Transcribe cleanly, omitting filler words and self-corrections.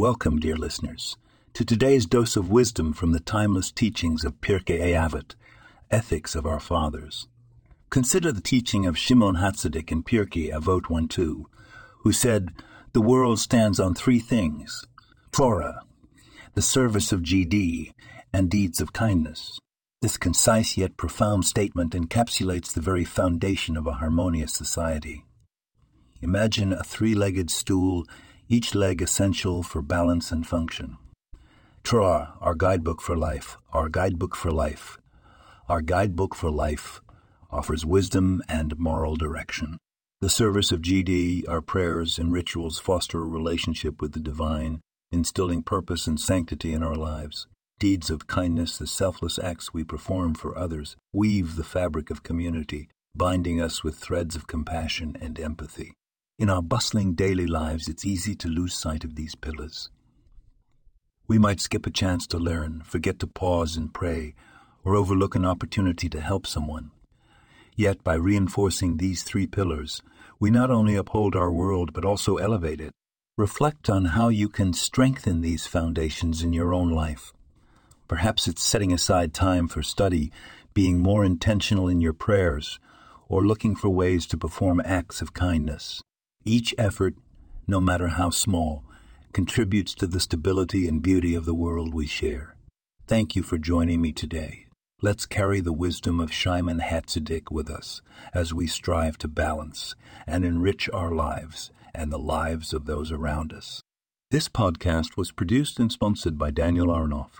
Welcome, dear listeners, to today's dose of wisdom from the timeless teachings of Pirkei Avot, Ethics of Our Fathers. Consider the teaching of Shimon HaTzadik in Pirkei Avot 1-2, who said, "The world stands on three things, Torah, the service of GD, and deeds of kindness." This concise yet profound statement encapsulates the very foundation of a harmonious society. Imagine a three-legged stool, each leg essential for balance and function. Torah, our guidebook for life, our guidebook for life. Our guidebook for life offers wisdom and moral direction. The service of GD, our prayers and rituals foster a relationship with the divine, instilling purpose and sanctity in our lives. Deeds of kindness, the selfless acts we perform for others, weave the fabric of community, binding us with threads of compassion and empathy. In our bustling daily lives, it's easy to lose sight of these pillars. We might skip a chance to learn, forget to pause and pray, or overlook an opportunity to help someone. Yet, by reinforcing these three pillars, we not only uphold our world but also elevate it. Reflect on how you can strengthen these foundations in your own life. Perhaps it's setting aside time for study, being more intentional in your prayers, or looking for ways to perform acts of kindness. Each effort, no matter how small, contributes to the stability and beauty of the world we share. Thank you for joining me today. Let's carry the wisdom of Shimon HaTzadik with us as we strive to balance and enrich our lives and the lives of those around us. This podcast was produced and sponsored by Daniel Aronoff.